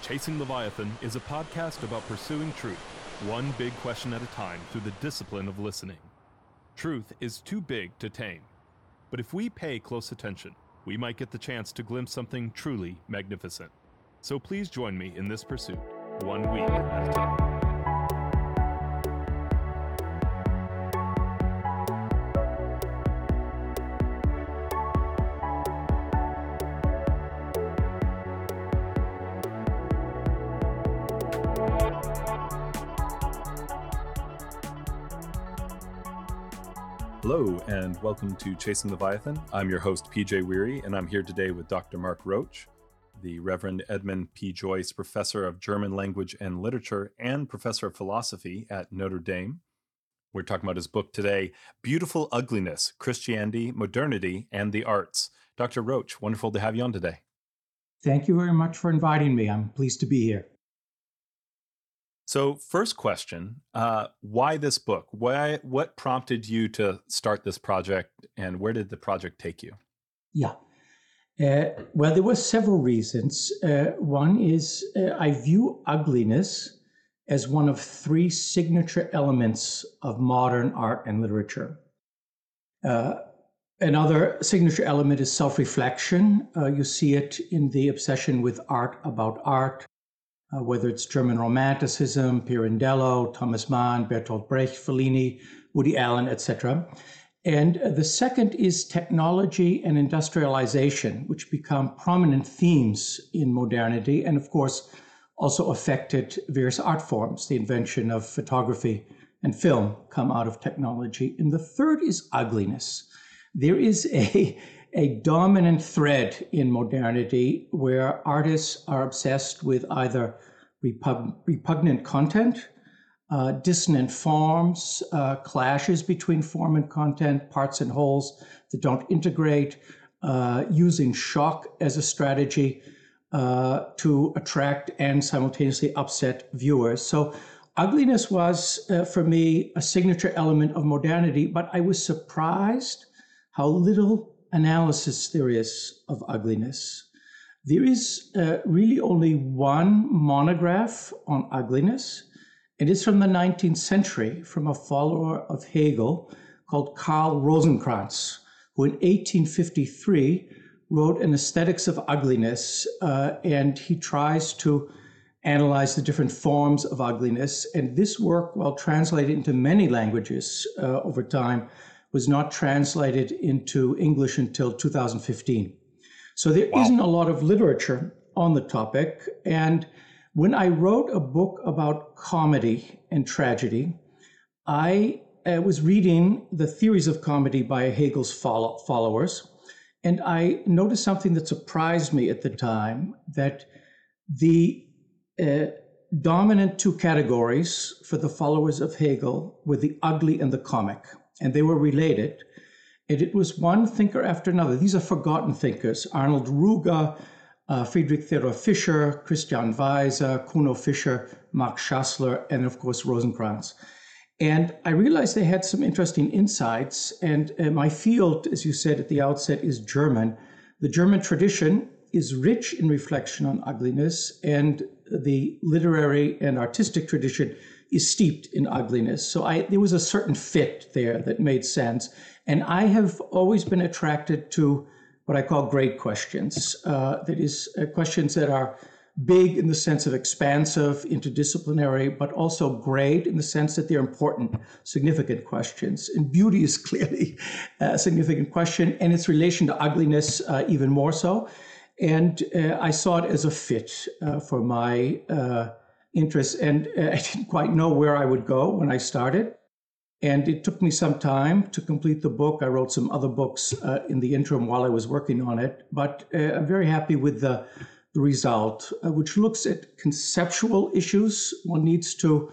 Chasing Leviathan is a podcast about pursuing truth, one big question at a time through the discipline of listening. Truth is too big to tame, but if we pay close attention, we might get the chance to glimpse something truly magnificent. So please join me in this pursuit, 1 week at a time. Hello, and welcome to Chasing Leviathan. I'm your host, PJ Wehry, and I'm here today with Dr. Mark Roche, the Reverend Edmund P. Joyce Professor of German Language and Literature and Professor of Philosophy at Notre Dame. We're talking about his book today, Beautiful Ugliness: Christianity, Modernity, and the Arts. Dr. Roche, wonderful to have you on today. Thank you very much for inviting me. I'm pleased to be here. So first question, why this book? What prompted you to start this project, and where did the project take you? Yeah. Well, there were several reasons. One is I view ugliness as one of three signature elements of modern art and literature. Another signature element is self-reflection. You see it in the obsession with art about art. Whether it's German Romanticism, Pirandello, Thomas Mann, Bertolt Brecht, Fellini, Woody Allen, etc. And the second is technology and industrialization, which become prominent themes in modernity and, of course, also affected various art forms. The invention of photography and film come out of technology. And the third is ugliness. There is a dominant thread in modernity where artists are obsessed with either repugnant content, dissonant forms, clashes between form and content, parts and wholes that don't integrate, using shock as a strategy to attract and simultaneously upset viewers. So ugliness was, for me, a signature element of modernity, but I was surprised how little analysis there is of ugliness. There is really only one monograph on ugliness, and it's from the 19th century, from a follower of Hegel called Karl Rosenkranz, who in 1853 wrote an Aesthetics of Ugliness, and he tries to analyze the different forms of ugliness. And this work, while translated into many languages over time, was not translated into English until 2015. So there isn't a lot of literature on the topic. And when I wrote a book about comedy and tragedy, I was reading the theories of comedy by Hegel's followers. And I noticed something that surprised me at the time, that the dominant two categories for the followers of Hegel were the ugly and the comic. And they were related, and it was one thinker after another. These are forgotten thinkers: Arnold Ruge, Friedrich Theodor Fischer, Christian Weiser, Kuno Fischer, Max Brod, and of course Rosenkranz. And I realized they had some interesting insights, and my field, as you said at the outset, is German. The German tradition is rich in reflection on ugliness, and the literary and artistic tradition is steeped in ugliness. So there was a certain fit there that made sense. And I have always been attracted to what I call great questions. That is, questions that are big in the sense of expansive, interdisciplinary, but also great in the sense that they're important, significant questions. And beauty is clearly a significant question, and its relation to ugliness even more so. And I saw it as a fit for my interests, and I didn't quite know where I would go when I started. And it took me some time to complete the book. I wrote some other books in the interim while I was working on it, but I'm very happy with the result, which looks at conceptual issues one needs to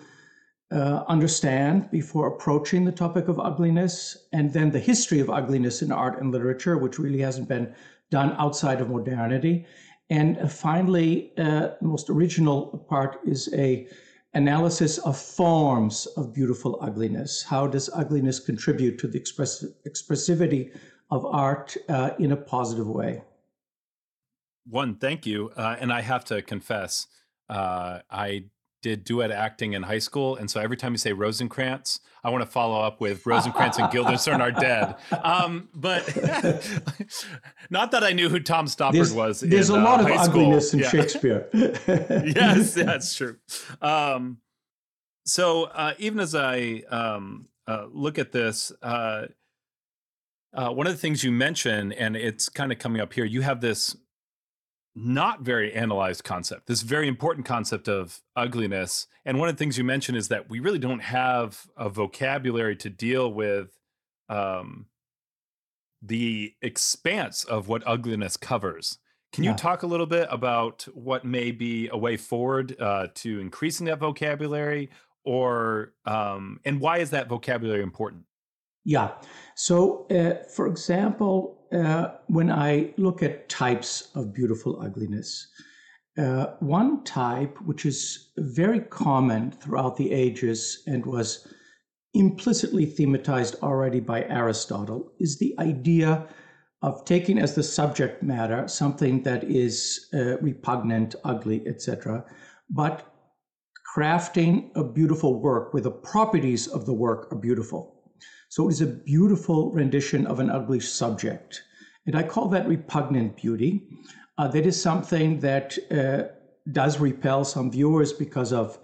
understand before approaching the topic of ugliness, and then the history of ugliness in art and literature, which really hasn't been done outside of modernity. And finally, the most original part is an analysis of forms of beautiful ugliness. How does ugliness contribute to the expressivity of art in a positive way? Thank you. And I have to confess, I did duet acting in high school, and so every time you say Rosenkranz, I want to follow up with Rosenkranz and Guildenstern are dead. But not that I knew who Tom Stoppard was. There's a lot of ugliness in Shakespeare. Yes, that's true. So even as I look at this, one of the things you mention, and it's kind of coming up here, you have this not very analyzed concept, this very important concept of ugliness. And one of the things you mentioned is that we really don't have a vocabulary to deal with the expanse of what ugliness covers. Can you talk a little bit about what may be a way forward to increasing that vocabulary, or and why is that vocabulary important? Yeah. So, for example, when I look at types of beautiful ugliness, one type, which is very common throughout the ages and was implicitly thematized already by Aristotle, is the idea of taking as the subject matter something that is repugnant, ugly, etc., but crafting a beautiful work where the properties of the work are beautiful. So it is a beautiful rendition of an ugly subject. And I call that repugnant beauty. That is something that does repel some viewers because of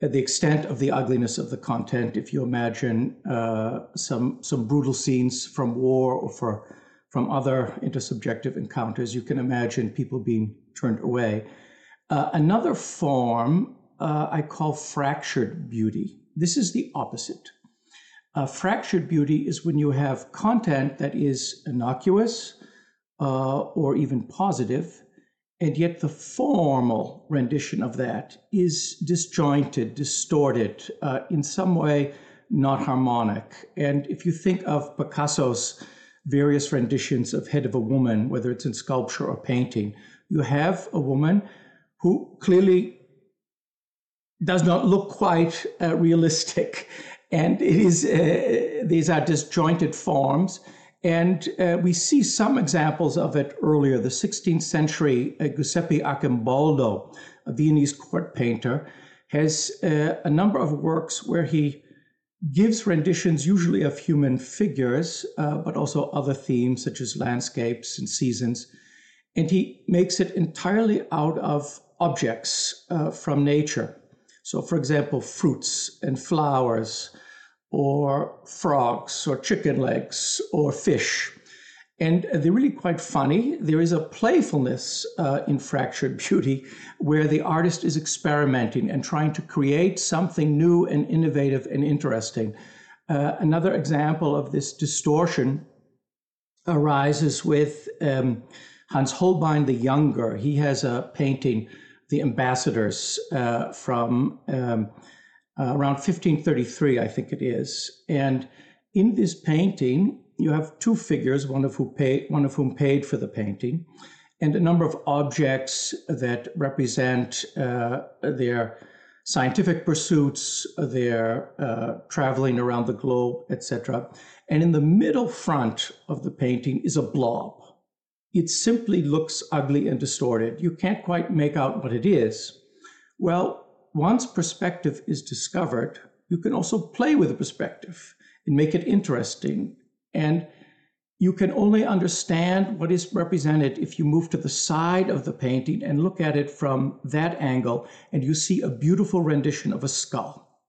the extent of the ugliness of the content. If you imagine some brutal scenes from war or from other intersubjective encounters, you can imagine people being turned away. Another form I call fractured beauty. This is the opposite. Fractured beauty is when you have content that is innocuous or even positive, and yet the formal rendition of that is disjointed, distorted, in some way not harmonic. And if you think of Picasso's various renditions of Head of a Woman, whether it's in sculpture or painting, you have a woman who clearly does not look quite realistic. And it is these are disjointed forms, and we see some examples of it earlier. The 16th century Giuseppe Arcimboldo, a Viennese court painter, has a number of works where he gives renditions usually of human figures, but also other themes such as landscapes and seasons, and he makes it entirely out of objects from nature. So, for example, fruits and flowers, or frogs, or chicken legs, or fish. And they're really quite funny. There is a playfulness in fractured beauty where the artist is experimenting and trying to create something new and innovative and interesting. Another example of this distortion arises with Hans Holbein the Younger. He has a painting, The Ambassadors, from around 1533, I think it is. And in this painting, you have two figures, one of whom paid for the painting, and a number of objects that represent their scientific pursuits, their traveling around the globe, etc. And in the middle front of the painting is a blob. It simply looks ugly and distorted. You can't quite make out what it is. Well, once perspective is discovered, you can also play with the perspective and make it interesting. And you can only understand what is represented if you move to the side of the painting and look at it from that angle, and you see a beautiful rendition of a skull.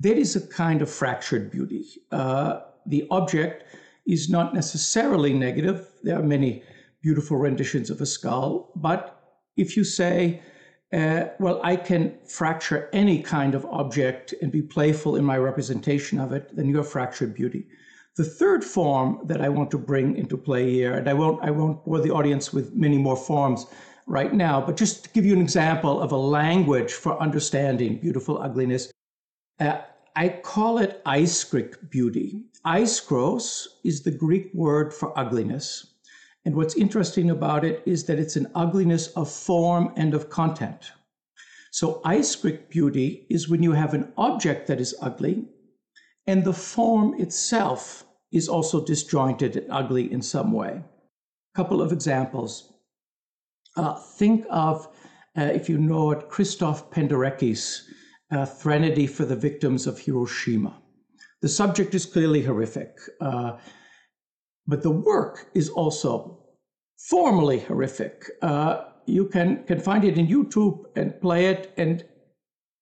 That is a kind of fractured beauty. The object is not necessarily negative. There are many beautiful renditions of a skull, but if you say, well, I can fracture any kind of object and be playful in my representation of it, then you have fractured beauty. The third form that I want to bring into play here, and I won't bore the audience with many more forms right now, but just to give you an example of a language for understanding beautiful ugliness, I call it aiskric beauty. Aiskros is the Greek word for ugliness. And what's interesting about it is that it's an ugliness of form and of content. So aiskric beauty is when you have an object that is ugly, and the form itself is also disjointed and ugly in some way. A couple of examples. Think of if you know it, Christoph Penderecki's Threnody for the Victims of Hiroshima. The subject is clearly horrific, but the work is also formally horrific. You can find it in YouTube and play it, and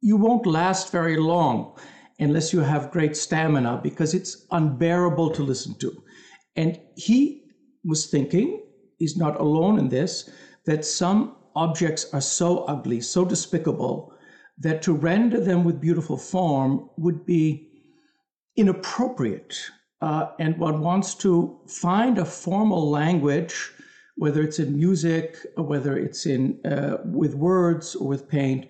you won't last very long unless you have great stamina, because it's unbearable to listen to. And he was thinking, he's not alone in this, that some objects are so ugly, so despicable, that to render them with beautiful form would be inappropriate. And one wants to find a formal language, whether it's in music, or whether it's in with words or with paint,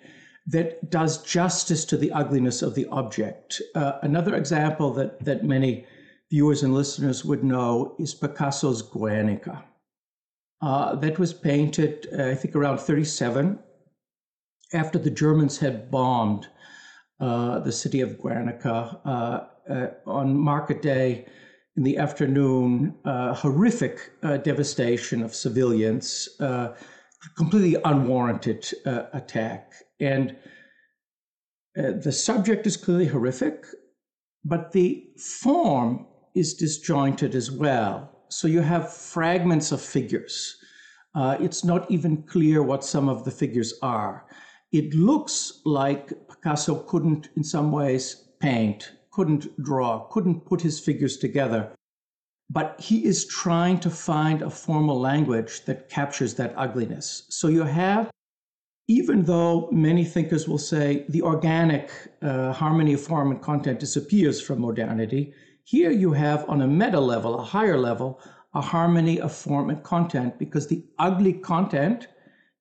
that does justice to the ugliness of the object. Another example that many viewers and listeners would know is Picasso's Guernica. That was painted, I think, around 1937, after the Germans had bombed the city of Guernica on market day in the afternoon. Horrific devastation of civilians, completely unwarranted attack. And the subject is clearly horrific, but the form is disjointed as well. So you have fragments of figures. It's not even clear what some of the figures are. It looks like Picasso couldn't, in some ways, paint, couldn't draw, couldn't put his figures together. But he is trying to find a formal language that captures that ugliness. So you have, even though many thinkers will say the organic harmony of form and content disappears from modernity, here you have, on a meta level, a higher level, a harmony of form and content, because the ugly content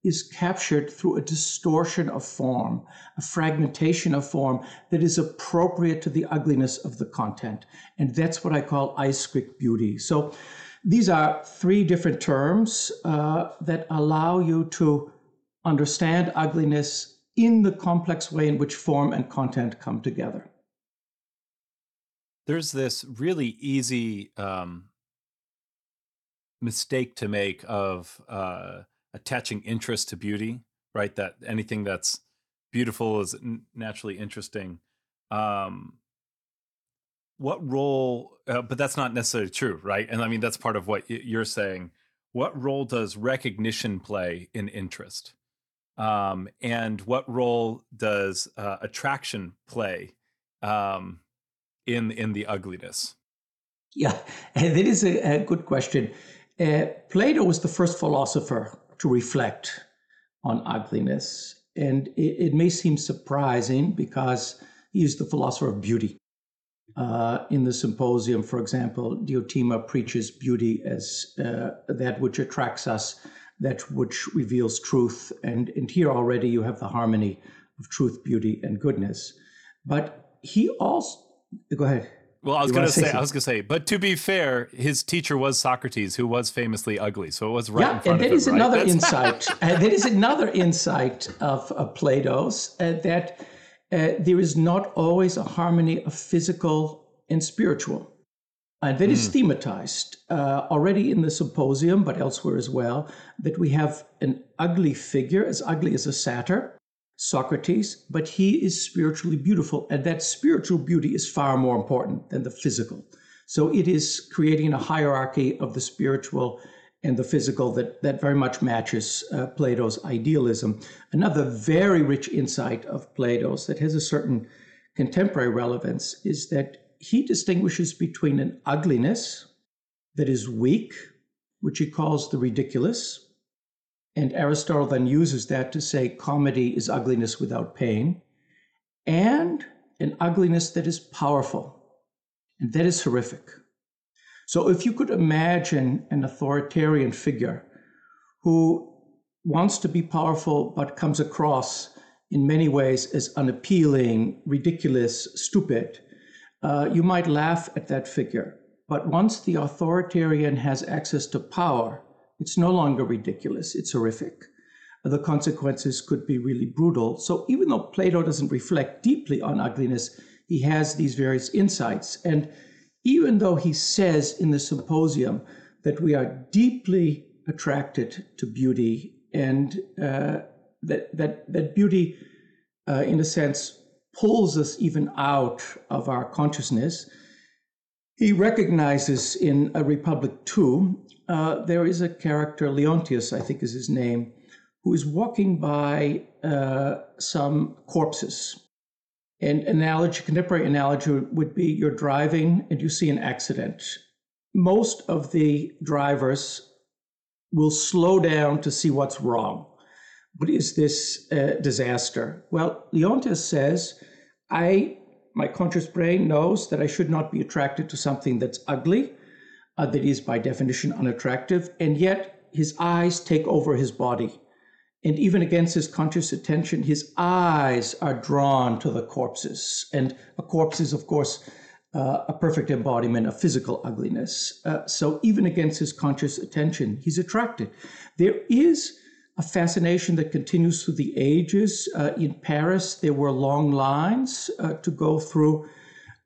is captured through a distortion of form, a fragmentation of form that is appropriate to the ugliness of the content. And that's what I call Eiskriegsbeauty beauty. So these are three different terms that allow you to understand ugliness in the complex way in which form and content come together. There's this really easy mistake to make of attaching interest to beauty, right? That anything that's beautiful is naturally interesting. What role, but that's not necessarily true, right? And I mean, that's part of what you're saying. What role does recognition play in interest? And what role does attraction play in the ugliness? Yeah, that is a good question. Plato was the first philosopher to reflect on ugliness. And it may seem surprising because he is the philosopher of beauty. In the Symposium, for example, Diotima preaches beauty as that which attracts us, that which reveals truth. And here already you have the harmony of truth, beauty, and goodness. But he also... Go ahead. Well, I was going to say, but to be fair, his teacher was Socrates, who was famously ugly. So it was right in front of him. Yeah, and that is another insight. That is another insight of Plato's, that there is not always a harmony of physical and spiritual. And that is thematized already in the Symposium, but elsewhere as well, that we have an ugly figure, as ugly as a satyr, Socrates, but he is spiritually beautiful, and that spiritual beauty is far more important than the physical. So it is creating a hierarchy of the spiritual and the physical that very much matches Plato's idealism. Another very rich insight of Plato's that has a certain contemporary relevance is that he distinguishes between an ugliness that is weak, which he calls the ridiculous. And Aristotle then uses that to say comedy is ugliness without pain, and an ugliness that is powerful, and that is horrific. So if you could imagine an authoritarian figure who wants to be powerful but comes across in many ways as unappealing, ridiculous, stupid, you might laugh at that figure. But once the authoritarian has access to power, it's no longer ridiculous, it's horrific. The consequences could be really brutal. So even though Plato doesn't reflect deeply on ugliness, he has these various insights. And even though he says in the Symposium that we are deeply attracted to beauty and that beauty, in a sense, pulls us even out of our consciousness. He recognizes in A Republic II, there is a character, Leontius, I think is his name, who is walking by some corpses. An analogy, contemporary analogy would be you're driving and you see an accident. Most of the drivers will slow down to see what's wrong. What is this disaster? Well, Leontius says, my conscious brain knows that I should not be attracted to something that's ugly, that is by definition unattractive, and yet his eyes take over his body. And even against his conscious attention, his eyes are drawn to the corpses. And a corpse is, of course, a perfect embodiment of physical ugliness. So even against his conscious attention, he's attracted. There is a fascination that continues through the ages. In Paris, there were long lines to go through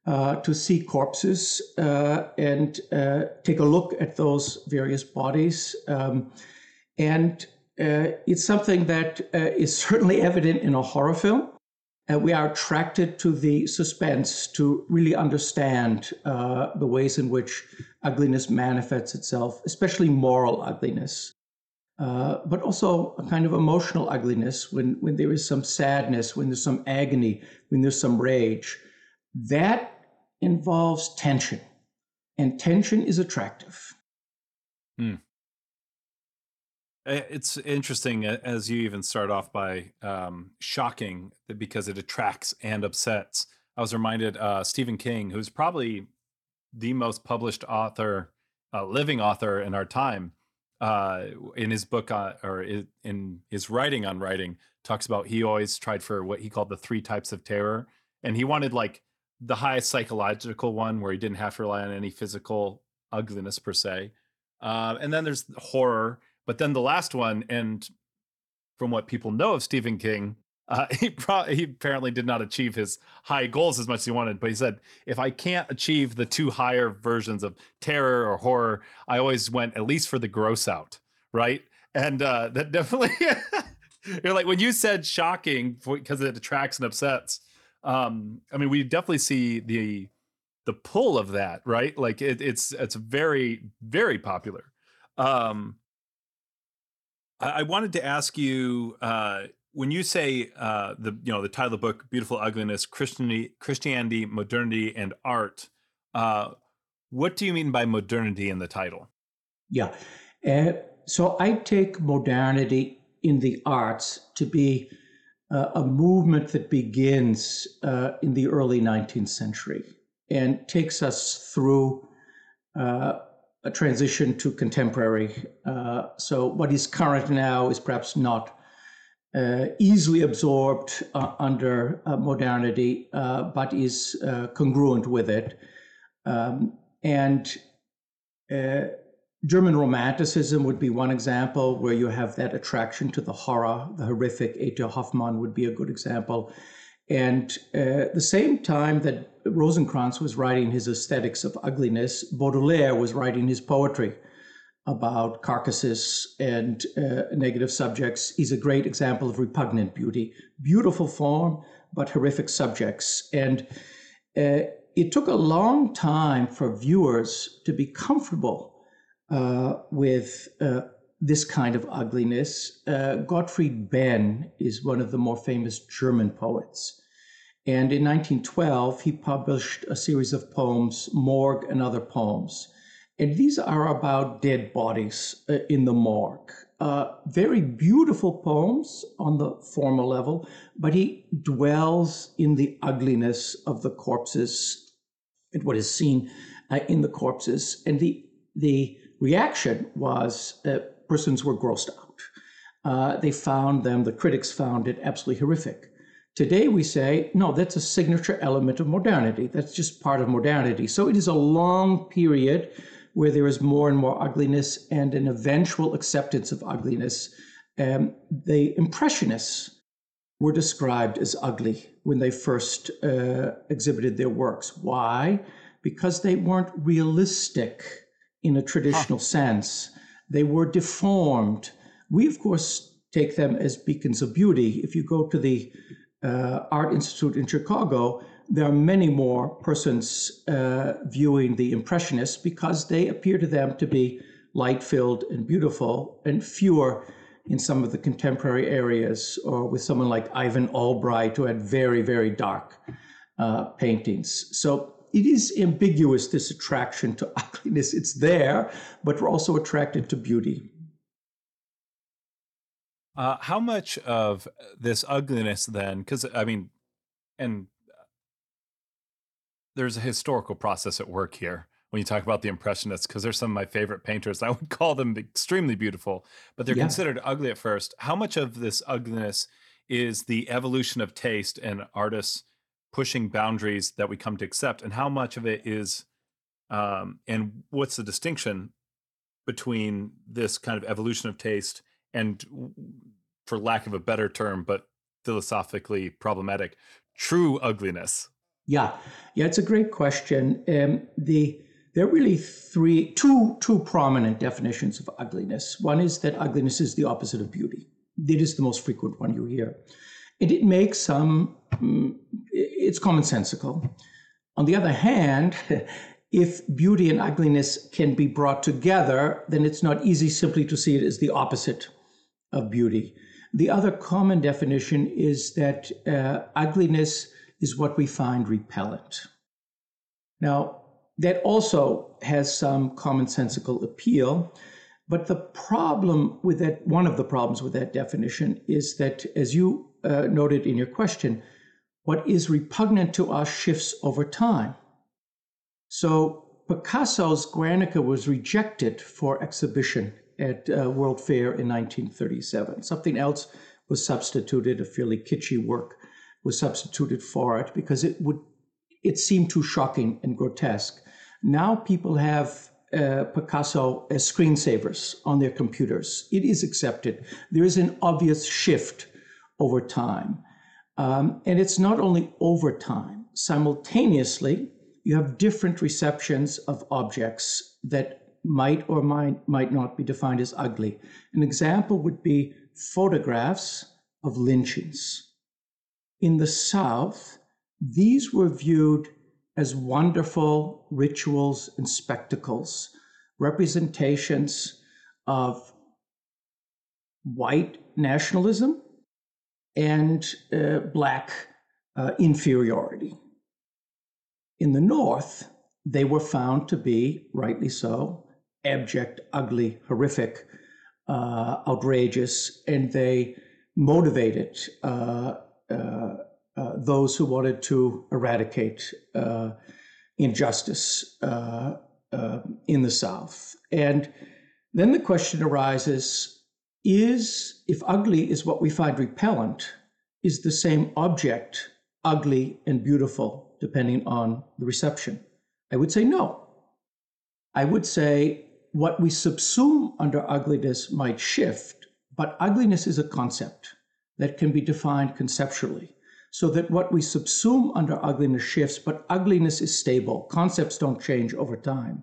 to see corpses and take a look at those various bodies. And it's something that is certainly evident in a horror film. We are attracted to the suspense, to really understand the ways in which ugliness manifests itself, especially moral ugliness. But also a kind of emotional ugliness when there is some sadness, when there's some agony, when there's some rage. That involves tension, and tension is attractive. Mm. It's interesting, as you even start off by shocking, because it attracts and upsets. I was reminded Stephen King, who's probably the most published author, living author in our time, in his book in his writing on writing, talks about he always tried for what he called the three types of terror. And he wanted like the highest psychological one where he didn't have to rely on any physical ugliness per se. And then there's horror, but then the last one, and from what people know of Stephen King, he apparently did not achieve his high goals as much as he wanted, but he said, if I can't achieve the two higher versions of terror or horror, I always went at least for the gross out, right? And that definitely, you're like, when you said shocking because it attracts and upsets, I mean, we definitely see the pull of that, right? Like it's very, very popular. I wanted to ask you, when you say the title of the book, Beautiful Ugliness, Christianity, Modernity, and Art, what do you mean by modernity in the title? Yeah. So I take modernity in the arts to be a movement that begins in the early 19th century and takes us through a transition to contemporary. So what is current now is perhaps not easily absorbed under modernity, but is congruent with it. And German Romanticism would be one example where you have that attraction to the horror, the horrific. A.T. Hoffmann would be a good example. And the same time that Rosenkranz was writing his Aesthetics of Ugliness, Baudelaire was writing his poetry about carcasses and negative subjects. He's a great example of repugnant beauty. Beautiful form, but horrific subjects. And it took a long time for viewers to be comfortable with this kind of ugliness. Gottfried Benn is one of the more famous German poets. And in 1912, he published a series of poems, Morgue and Other Poems. And these are about dead bodies in the morgue. Very beautiful poems on the formal level, but he dwells in the ugliness of the corpses and what is seen in the corpses. And the reaction was persons were grossed out. The critics found it absolutely horrific. Today we say, no, that's a signature element of modernity. That's just part of modernity. So it is a long period where there is more and more ugliness and an eventual acceptance of ugliness. The Impressionists were described as ugly when they first exhibited their works. Why? Because they weren't realistic in a traditional sense. They were deformed. We, of course, take them as beacons of beauty. If you go to the Art Institute in Chicago, there are many more persons viewing the Impressionists because they appear to them to be light-filled and beautiful, and fewer in some of the contemporary areas, or with someone like Ivan Albright, who had very, very dark paintings. So it is ambiguous, this attraction to ugliness. It's there, but we're also attracted to beauty. How much of this ugliness then, because I mean, and there's a historical process at work here when you talk about the Impressionists, because they're some of my favorite painters. I would call them extremely beautiful, but they're considered ugly at first. How much of this ugliness is the evolution of taste and artists pushing boundaries that we come to accept, and how much of it is, and what's the distinction between this kind of evolution of taste and, for lack of a better term, but philosophically problematic, true ugliness? Yeah, it's a great question. There are really two prominent definitions of ugliness. One is that ugliness is the opposite of beauty. It is the most frequent one you hear. And it makes it's commonsensical. On the other hand, if beauty and ugliness can be brought together, then it's not easy simply to see it as the opposite of beauty. The other common definition is that ugliness is what we find repellent. Now, that also has some commonsensical appeal, but the problem with that, one of the problems with that definition is that, as you noted in your question, what is repugnant to us shifts over time. So Picasso's Guernica was rejected for exhibition at World Fair in 1937. Something else was substituted, a fairly kitschy work was substituted for it because it seemed too shocking and grotesque. Now people have Picasso as screensavers on their computers. It is accepted. There is an obvious shift over time. And it's not only over time. Simultaneously, you have different receptions of objects that might or might not be defined as ugly. An example would be photographs of lynchings. In the South, these were viewed as wonderful rituals and spectacles, representations of white nationalism and black inferiority. In the North, they were found to be, rightly so, abject, ugly, horrific, outrageous, and they motivated those who wanted to eradicate injustice in the South. And then the question arises, if ugly is what we find repellent, is the same object ugly and beautiful depending on the reception? I would say no. I would say what we subsume under ugliness might shift, but ugliness is a concept that can be defined conceptually, so that what we subsume under ugliness shifts, but ugliness is stable. Concepts don't change over time,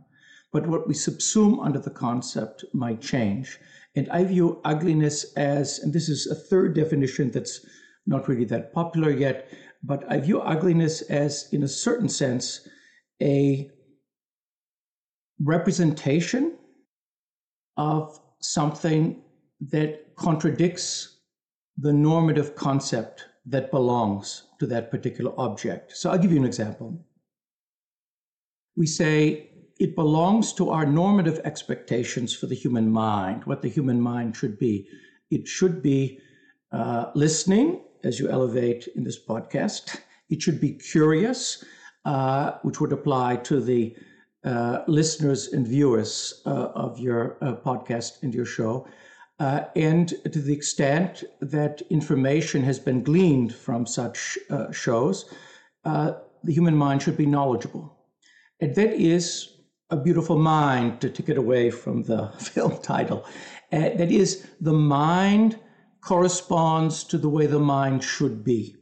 but what we subsume under the concept might change. And I view ugliness as, and this is a third definition that's not really that popular yet, but I view ugliness as, in a certain sense, a representation of something that contradicts the normative concept that belongs to that particular object. So I'll give you an example. We say it belongs to our normative expectations for the human mind, what the human mind should be. It should be listening, as you elevate in this podcast. It should be curious, which would apply to the listeners and viewers of your podcast and your show. And to the extent that information has been gleaned from such shows, the human mind should be knowledgeable. And that is a beautiful mind, to take it away from the film title. That is, the mind corresponds to the way the mind should be.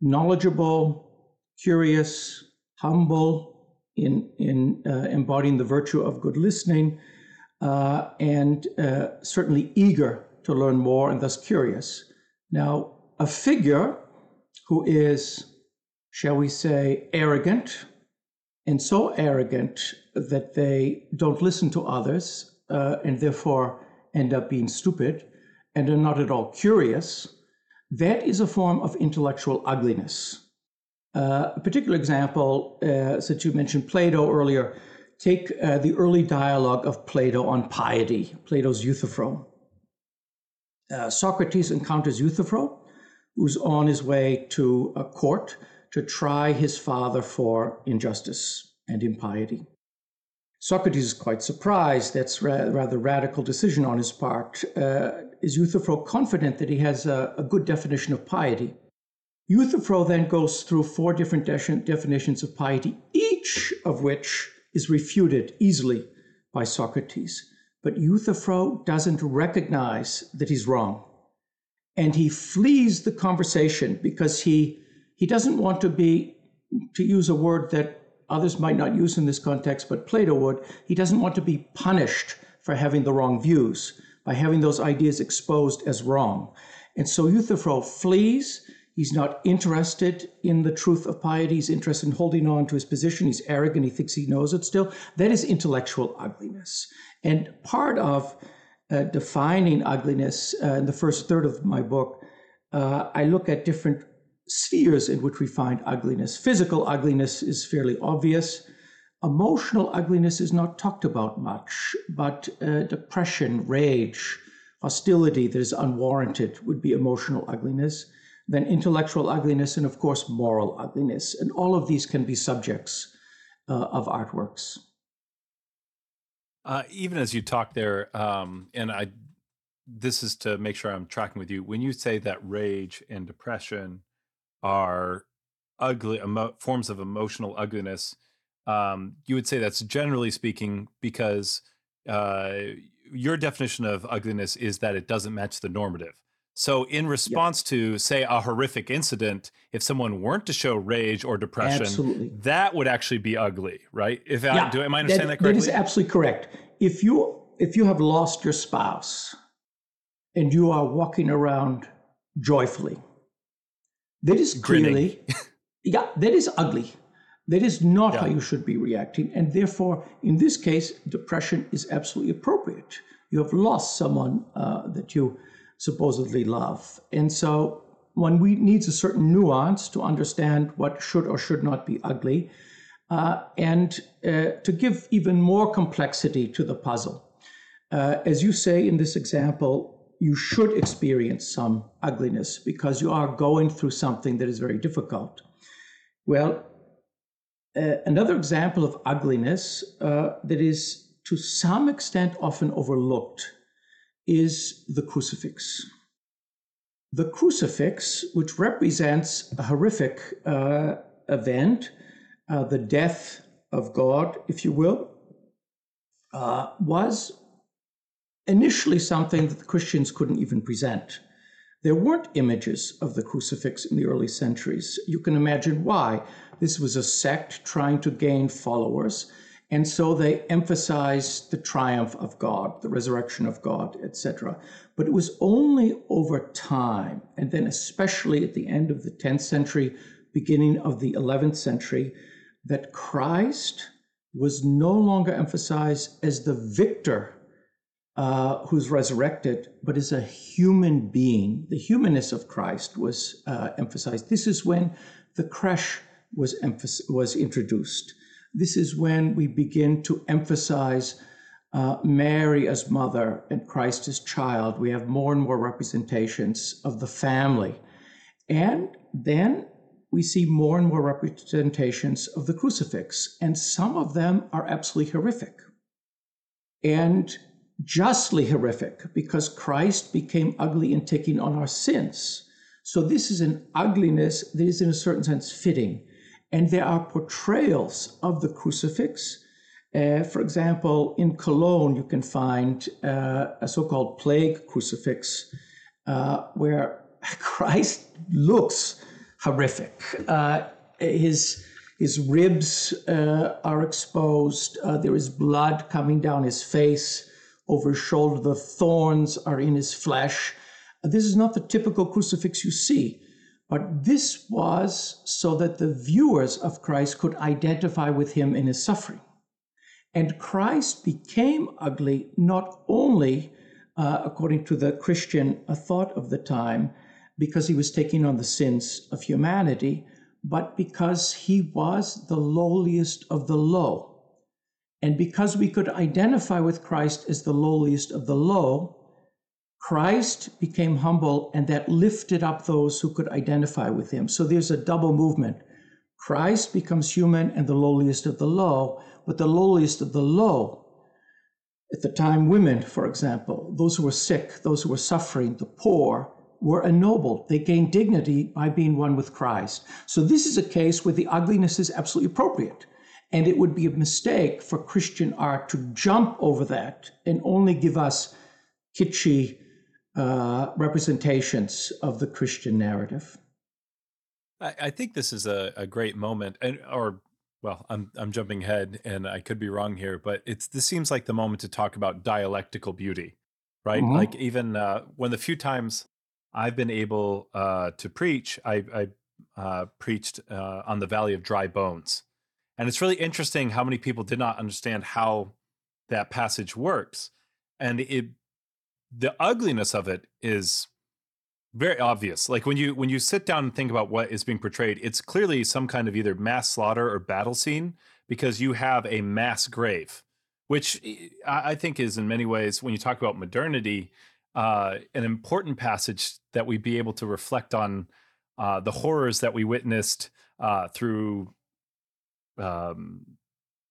Knowledgeable, curious, humble, in embodying the virtue of good listening, and certainly eager to learn more and thus curious. Now, a figure who is, shall we say, arrogant, and so arrogant that they don't listen to others and therefore end up being stupid and are not at all curious, that is a form of intellectual ugliness. A particular example, since you mentioned Plato earlier, take the early dialogue of Plato on piety, Plato's Euthyphro. Socrates encounters Euthyphro, who's on his way to a court to try his father for injustice and impiety. Socrates is quite surprised. That's a rather radical decision on his part. Is Euthyphro confident that he has a good definition of piety? Euthyphro then goes through four different definitions of piety, each of which is refuted easily by Socrates. But Euthyphro doesn't recognize that he's wrong. And he flees the conversation because he doesn't want to be, to use a word that others might not use in this context, but Plato would, he doesn't want to be punished for having the wrong views, by having those ideas exposed as wrong. And so Euthyphro flees. He's not interested in the truth of piety. He's interested in holding on to his position. He's arrogant. He thinks he knows it still. That is intellectual ugliness. And part of defining ugliness, in the first third of my book, I look at different spheres in which we find ugliness. Physical ugliness is fairly obvious. Emotional ugliness is not talked about much, but depression, rage, hostility that is unwarranted would be emotional ugliness. Then intellectual ugliness, and of course, moral ugliness. And all of these can be subjects of artworks. Even as you talk there, and this is to make sure I'm tracking with you, when you say that rage and depression are ugly forms of emotional ugliness, you would say that's generally speaking because your definition of ugliness is that it doesn't match the normative. So in response to, say, a horrific incident, if someone weren't to show rage or depression, that would actually be ugly, right? If am I understanding that correctly? That is absolutely correct. If you have lost your spouse and you are walking around joyfully, that is clearly, that is ugly. That is not how you should be reacting. And therefore, in this case, depression is absolutely appropriate. You have lost someone that you supposedly love. And so one needs a certain nuance to understand what should or should not be ugly, and to give even more complexity to the puzzle. As you say in this example, you should experience some ugliness because you are going through something that is very difficult. Well, another example of ugliness that is to some extent often overlooked is the crucifix. The crucifix, which represents a horrific event, the death of God, if you will, was initially something that the Christians couldn't even present. There weren't images of the crucifix in the early centuries. You can imagine why. This was a sect trying to gain followers, and so they emphasized the triumph of God, the resurrection of God, etc. But it was only over time, and then especially at the end of the 10th century, beginning of the 11th century, that Christ was no longer emphasized as the victor who's resurrected, but as a human being. The humanness of Christ was emphasized. This is when the creche was introduced. This is when we begin to emphasize Mary as mother and Christ as child. We have more and more representations of the family. And then we see more and more representations of the crucifix, and some of them are absolutely horrific. And justly horrific, because Christ became ugly in taking on our sins. So this is an ugliness that is in a certain sense fitting. And there are portrayals of the crucifix. For example, in Cologne, you can find a so-called plague crucifix, where Christ looks horrific. His ribs are exposed. There is blood coming down his face. over his shoulder, the thorns are in his flesh. This is not the typical crucifix you see, but this was so that the viewers of Christ could identify with him in his suffering. And Christ became ugly not only, according to the Christian thought of the time, because he was taking on the sins of humanity, but because he was the lowliest of the low. And because we could identify with Christ as the lowliest of the low, Christ became humble, and that lifted up those who could identify with him. So there's a double movement. Christ becomes human and the lowliest of the low, but the lowliest of the low, at the time women, for example, those who were sick, those who were suffering, the poor, were ennobled. They gained dignity by being one with Christ. So this is a case where the ugliness is absolutely appropriate. And it would be a mistake for Christian art to jump over that and only give us kitschy representations of the Christian narrative. I think this is a great moment, I'm jumping ahead, and I could be wrong here, but this seems like the moment to talk about dialectical beauty, right? Mm-hmm. Like even one of the few times I've been able to preach, I preached on the Valley of Dry Bones. And it's really interesting how many people did not understand how that passage works. And the ugliness of it is very obvious. Like when you sit down and think about what is being portrayed, it's clearly some kind of either mass slaughter or battle scene, because you have a mass grave, which I think is in many ways, when you talk about modernity, an important passage that we'd be able to reflect on the horrors that we witnessed through the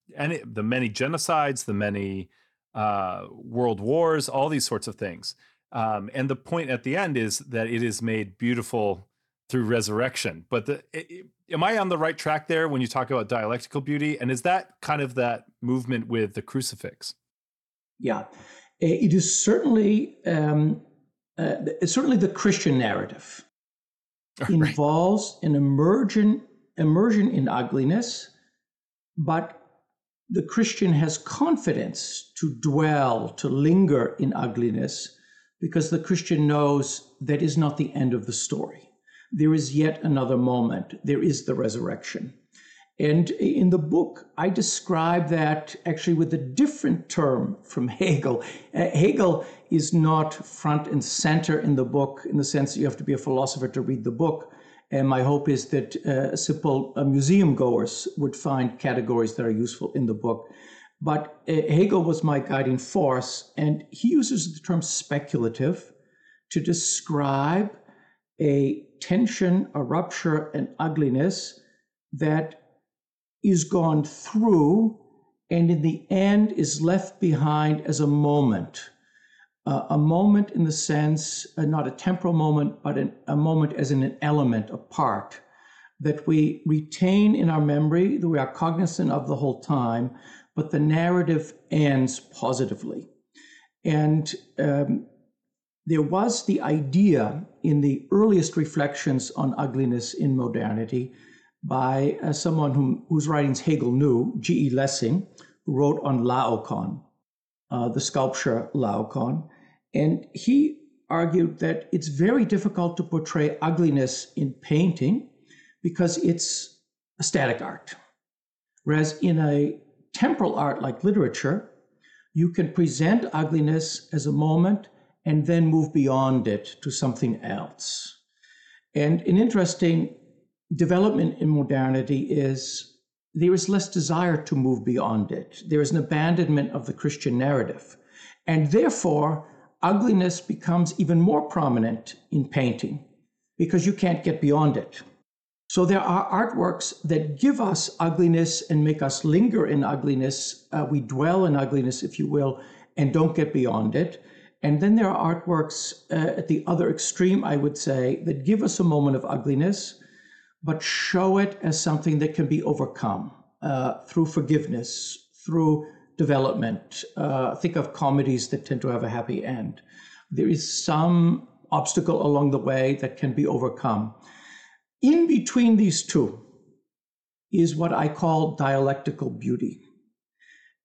many genocides, the many world wars, all these sorts of things. And the point at the end is that it is made beautiful through resurrection. But am I on the right track there when you talk about dialectical beauty? And is that kind of that movement with the crucifix? Yeah, it is certainly the Christian narrative involves an immersion in ugliness. But the Christian has confidence to dwell, to linger in ugliness, because the Christian knows that is not the end of the story. There is yet another moment. There is the resurrection. And in the book, I describe that actually with a different term from Hegel. Hegel is not front and center in the book, in the sense that you have to be a philosopher to read the book. And my hope is that simple museum goers would find categories that are useful in the book. But Hegel was my guiding force, and he uses the term speculative to describe a tension, a rupture, an ugliness that is gone through and in the end is left behind as a moment. A moment in the sense, not a temporal moment, but a moment as in an element, a part, that we retain in our memory, that we are cognizant of the whole time, but the narrative ends positively. And there was the idea in the earliest reflections on ugliness in modernity by someone whose writings Hegel knew, G.E. Lessing, who wrote on Laocoon, the sculpture Laocoon. And he argued that it's very difficult to portray ugliness in painting because it's a static art. Whereas in a temporal art like literature, you can present ugliness as a moment and then move beyond it to something else. And an interesting development in modernity is there is less desire to move beyond it. There is an abandonment of the Christian narrative. And therefore, ugliness becomes even more prominent in painting because you can't get beyond it. So there are artworks that give us ugliness and make us linger in ugliness. We dwell in ugliness, if you will, and don't get beyond it. And then there are artworks at the other extreme, I would say, that give us a moment of ugliness, but show it as something that can be overcome through forgiveness, through development. Think of comedies that tend to have a happy end. There is some obstacle along the way that can be overcome. In between these two is what I call dialectical beauty.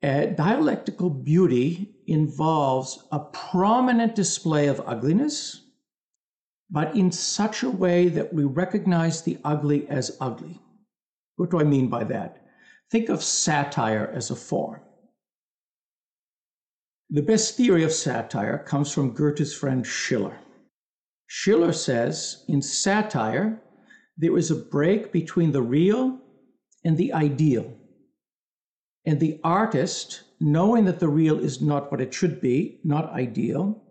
Dialectical beauty involves a prominent display of ugliness, but in such a way that we recognize the ugly as ugly. What do I mean by that? Think of satire as a form. The best theory of satire comes from Goethe's friend Schiller. Schiller says, in satire, there is a break between the real and the ideal. And the artist, knowing that the real is not what it should be, not ideal,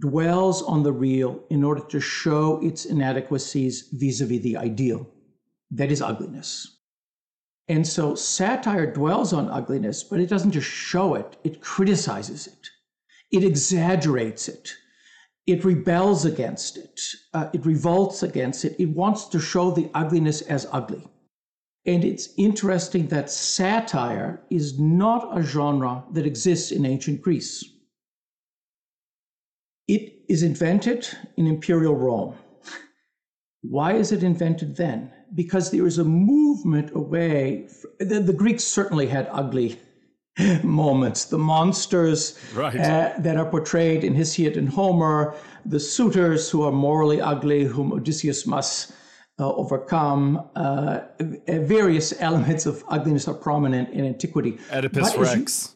dwells on the real in order to show its inadequacies vis-a-vis the ideal. That is ugliness. And so satire dwells on ugliness, but it doesn't just show it, it criticizes it. It exaggerates it. It rebels against it. It revolts against it. It wants to show the ugliness as ugly. And it's interesting that satire is not a genre that exists in ancient Greece. It is invented in imperial Rome. Why is it invented then? Because there is a movement away. The Greeks certainly had ugly moments. The monsters that are portrayed in Hesiod and Homer, the suitors who are morally ugly, whom Odysseus must overcome. Various elements of ugliness are prominent in antiquity. Oedipus Rex.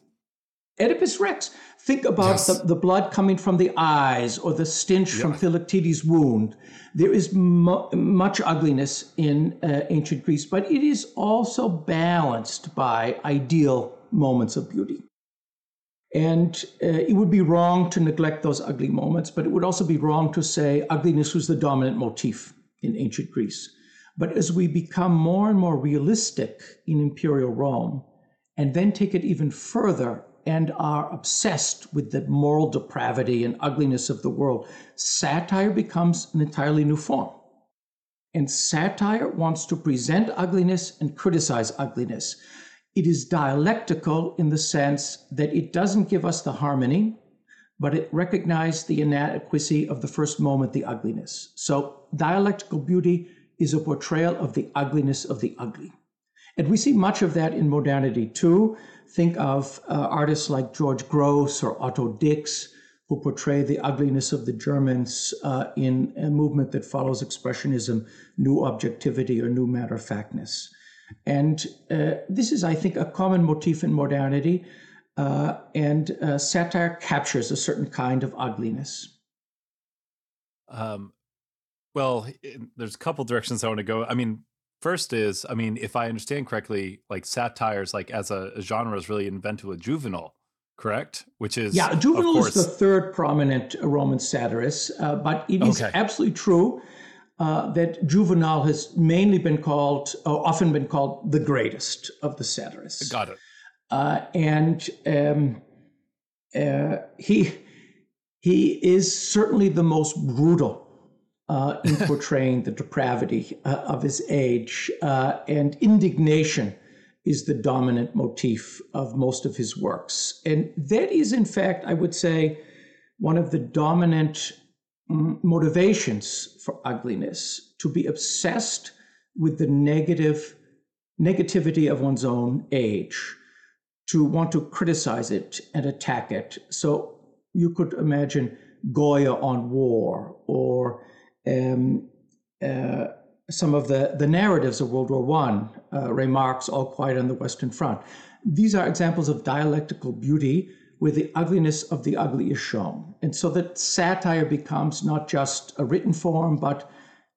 Oedipus Rex. Think about the blood coming from the eyes or the stench from Philoctetes' wound. There is much ugliness in ancient Greece, but it is also balanced by ideal moments of beauty. And it would be wrong to neglect those ugly moments, but it would also be wrong to say ugliness was the dominant motif in ancient Greece. But as we become more and more realistic in imperial Rome, and then take it even further, and are obsessed with the moral depravity and ugliness of the world, satire becomes an entirely new form. And satire wants to present ugliness and criticize ugliness. It is dialectical in the sense that it doesn't give us the harmony, but it recognizes the inadequacy of the first moment, the ugliness. So dialectical beauty is a portrayal of the ugliness of the ugly. And we see much of that in modernity too. Think of artists like George Grosz or Otto Dix, who portray the ugliness of the Germans in a movement that follows expressionism, new objectivity or new matter-of-factness. And this is, I think, a common motif in modernity, and satire captures a certain kind of ugliness. Well, there's a couple directions I want to go. First is, if I understand correctly, like satires, like as a genre, is really invented with Juvenal, correct? Which is Juvenal is the third prominent Roman satirist, but it is absolutely true that Juvenal has mainly been called, or often been called, the greatest of the satirists. Got it. He is certainly the most brutal in portraying the depravity of his age, and indignation is the dominant motif of most of his works. And that is, in fact, I would say, one of the dominant motivations for ugliness, to be obsessed with the negativity of one's own age, to want to criticize it and attack it. So you could imagine Goya on war, or some of the narratives of World War I, Remarque's All Quiet on the Western Front. These are examples of dialectical beauty where the ugliness of the ugly is shown. And so that satire becomes not just a written form, but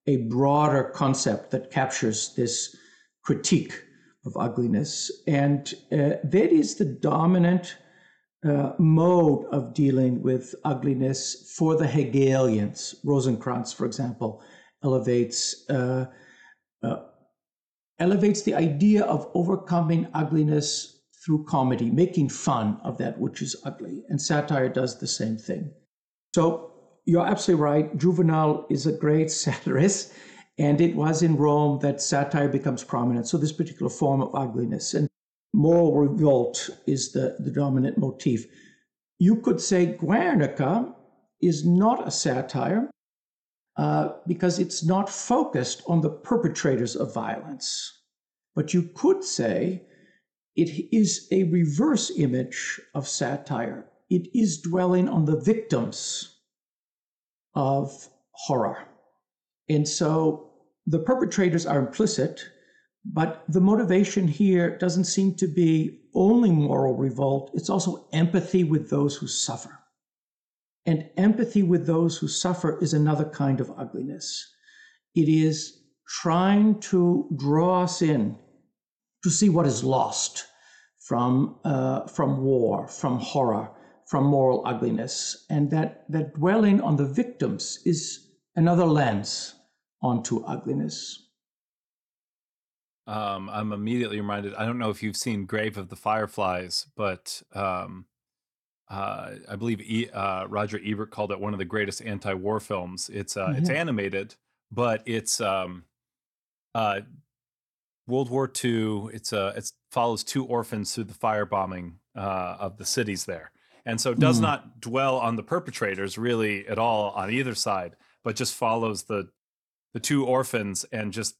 a broader concept that captures this critique of ugliness. And that is the dominant mode of dealing with ugliness for the Hegelians. Rosenkranz, for example, elevates the idea of overcoming ugliness through comedy, making fun of that which is ugly. And satire does the same thing. So you're absolutely right. Juvenal is a great satirist, and it was in Rome that satire becomes prominent. So this particular form of ugliness. And moral revolt is the dominant motif. You could say Guernica is not a satire because it's not focused on the perpetrators of violence. But you could say it is a reverse image of satire. it is dwelling on the victims of horror. And so the perpetrators are implicit, but the motivation here doesn't seem to be only moral revolt, it's also empathy with those who suffer. And empathy with those who suffer is another kind of ugliness. It is trying to draw us in to see what is lost from war, from horror, from moral ugliness. And that dwelling on the victims is another lens onto ugliness. I'm immediately reminded, I don't know if you've seen Grave of the Fireflies, but I believe Roger Ebert called it one of the greatest anti-war films. It's animated, but it's World War II. It follows two orphans through the firebombing of the cities there. And so does not dwell on the perpetrators really at all on either side, but just follows the two orphans and just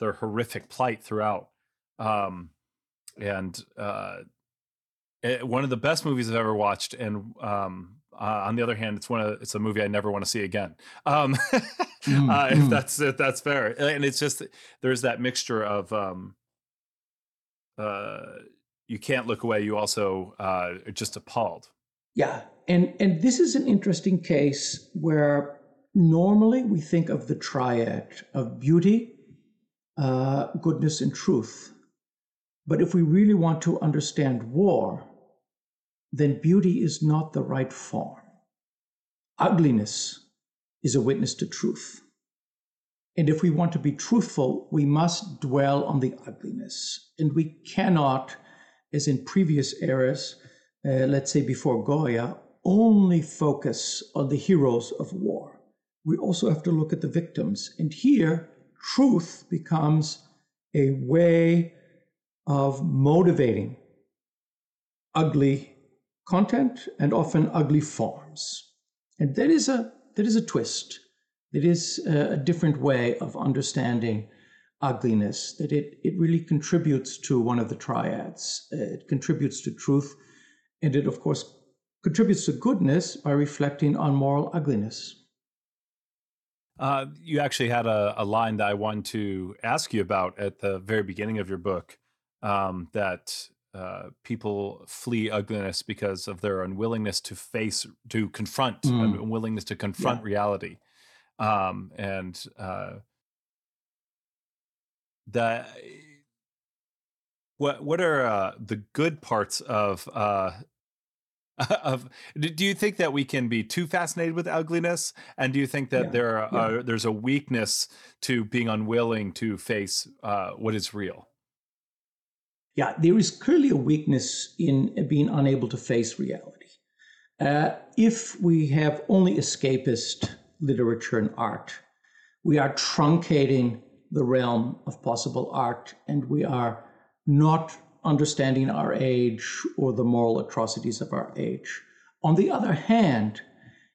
their horrific plight throughout. One of the best movies I've ever watched. And on the other hand, it's a movie I never want to see again. If that's fair. And it's just, there's that mixture of you can't look away. You also are just appalled. Yeah. And this is an interesting case where normally we think of the triad of beauty, goodness, and truth. But if we really want to understand war, then beauty is not the right form. Ugliness is a witness to truth. And if we want to be truthful, we must dwell on the ugliness. And we cannot, as in previous eras, let's say before Goya, only focus on the heroes of war. We also have to look at the victims. And here, truth becomes a way of motivating ugly content and often ugly forms. And that is a twist. It is a different way of understanding ugliness, that it really contributes to one of the triads. It contributes to truth, and it, of course, contributes to goodness by reflecting on moral ugliness. You actually had a line that I wanted to ask you about at the very beginning of your book, that people flee ugliness because of their unwillingness to confront reality. What are the good parts of? Do you think that we can be too fascinated with ugliness, and do you think that there's a weakness to being unwilling to face what is real? Yeah, there is clearly a weakness in being unable to face reality. If we have only escapist literature and art, we are truncating the realm of possible art, and we are not understanding our age or the moral atrocities of our age. On the other hand,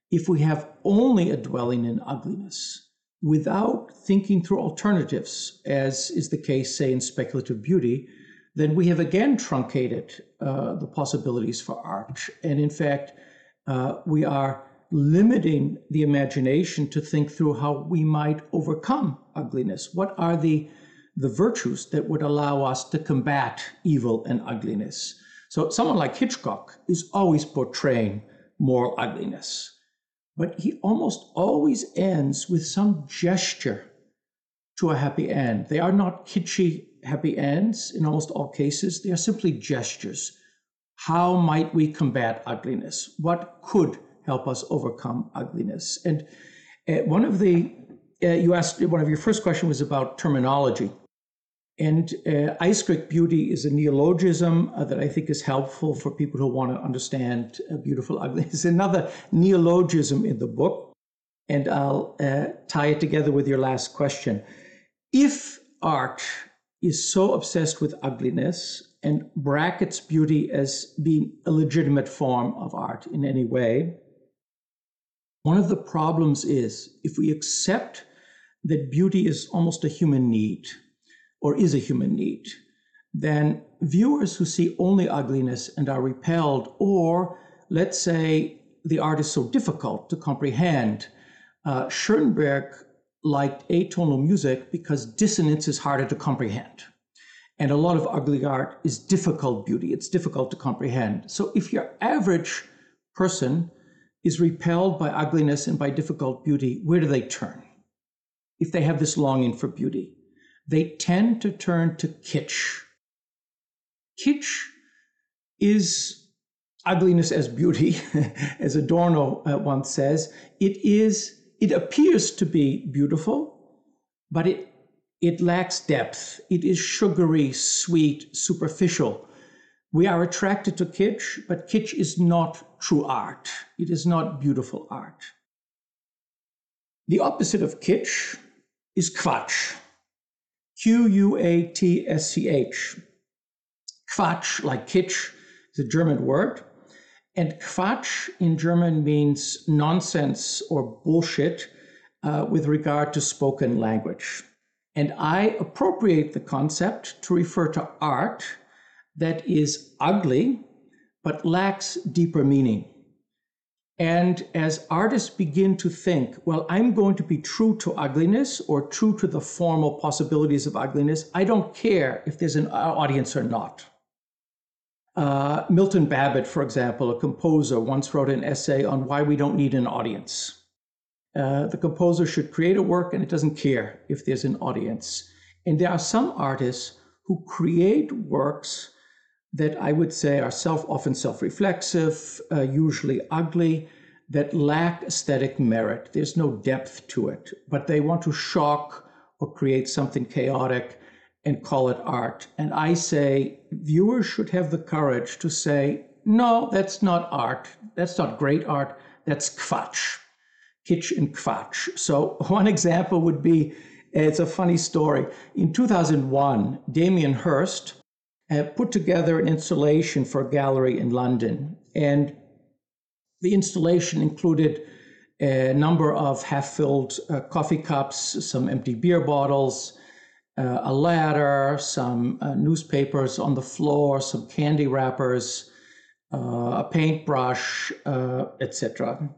if we have only a dwelling in ugliness without thinking through alternatives, as is the case, say, in speculative beauty, then we have again truncated the possibilities for art. And in fact, we are limiting the imagination to think through how we might overcome ugliness. What are the virtues that would allow us to combat evil and ugliness? So someone like Hitchcock is always portraying moral ugliness, but he almost always ends with some gesture to a happy end. They are not kitschy happy ends in almost all cases. They are simply gestures. How might we combat ugliness? What could help us overcome ugliness? And you asked, one of your first questions was about terminology. And Eichstricht beauty is a neologism that I think is helpful for people who want to understand beautiful ugliness. It's another neologism in the book, and I'll tie it together with your last question. If art is so obsessed with ugliness and brackets beauty as being a legitimate form of art in any way, one of the problems is if we accept that beauty is almost a human need, or is a human need, then viewers who see only ugliness and are repelled, or let's say the art is so difficult to comprehend, Schoenberg liked atonal music because dissonance is harder to comprehend. And a lot of ugly art is difficult beauty. It's difficult to comprehend. So if your average person is repelled by ugliness and by difficult beauty, where do they turn? If they have this longing for beauty, they tend to turn to kitsch. Kitsch is ugliness as beauty, as Adorno once says. It appears to be beautiful, but it lacks depth. It is sugary, sweet, superficial. We are attracted to kitsch, but kitsch is not true art. It is not beautiful art. The opposite of kitsch is Quatsch. Q-U-A-T-S-C-H. Quatsch, like kitsch, is a German word. And Quatsch in German means nonsense or bullshit with regard to spoken language. And I appropriate the concept to refer to art that is ugly, but lacks deeper meaning. And as artists begin to think, well, I'm going to be true to ugliness or true to the formal possibilities of ugliness, I don't care if there's an audience or not. Milton Babbitt, for example, a composer, once wrote an essay on why we don't need an audience. The composer should create a work and it doesn't care if there's an audience. And there are some artists who create works that I would say are often self-reflexive, usually ugly, that lack aesthetic merit. There's no depth to it, but they want to shock or create something chaotic and call it art. And I say, viewers should have the courage to say, no, that's not art. That's not great art. That's Quatsch, kitsch and Quatsch. So one example would be, it's a funny story. In 2001, Damien Hirst put together an installation for a gallery in London. And the installation included a number of half-filled coffee cups, some empty beer bottles, a ladder, some newspapers on the floor, some candy wrappers, a paintbrush, etc.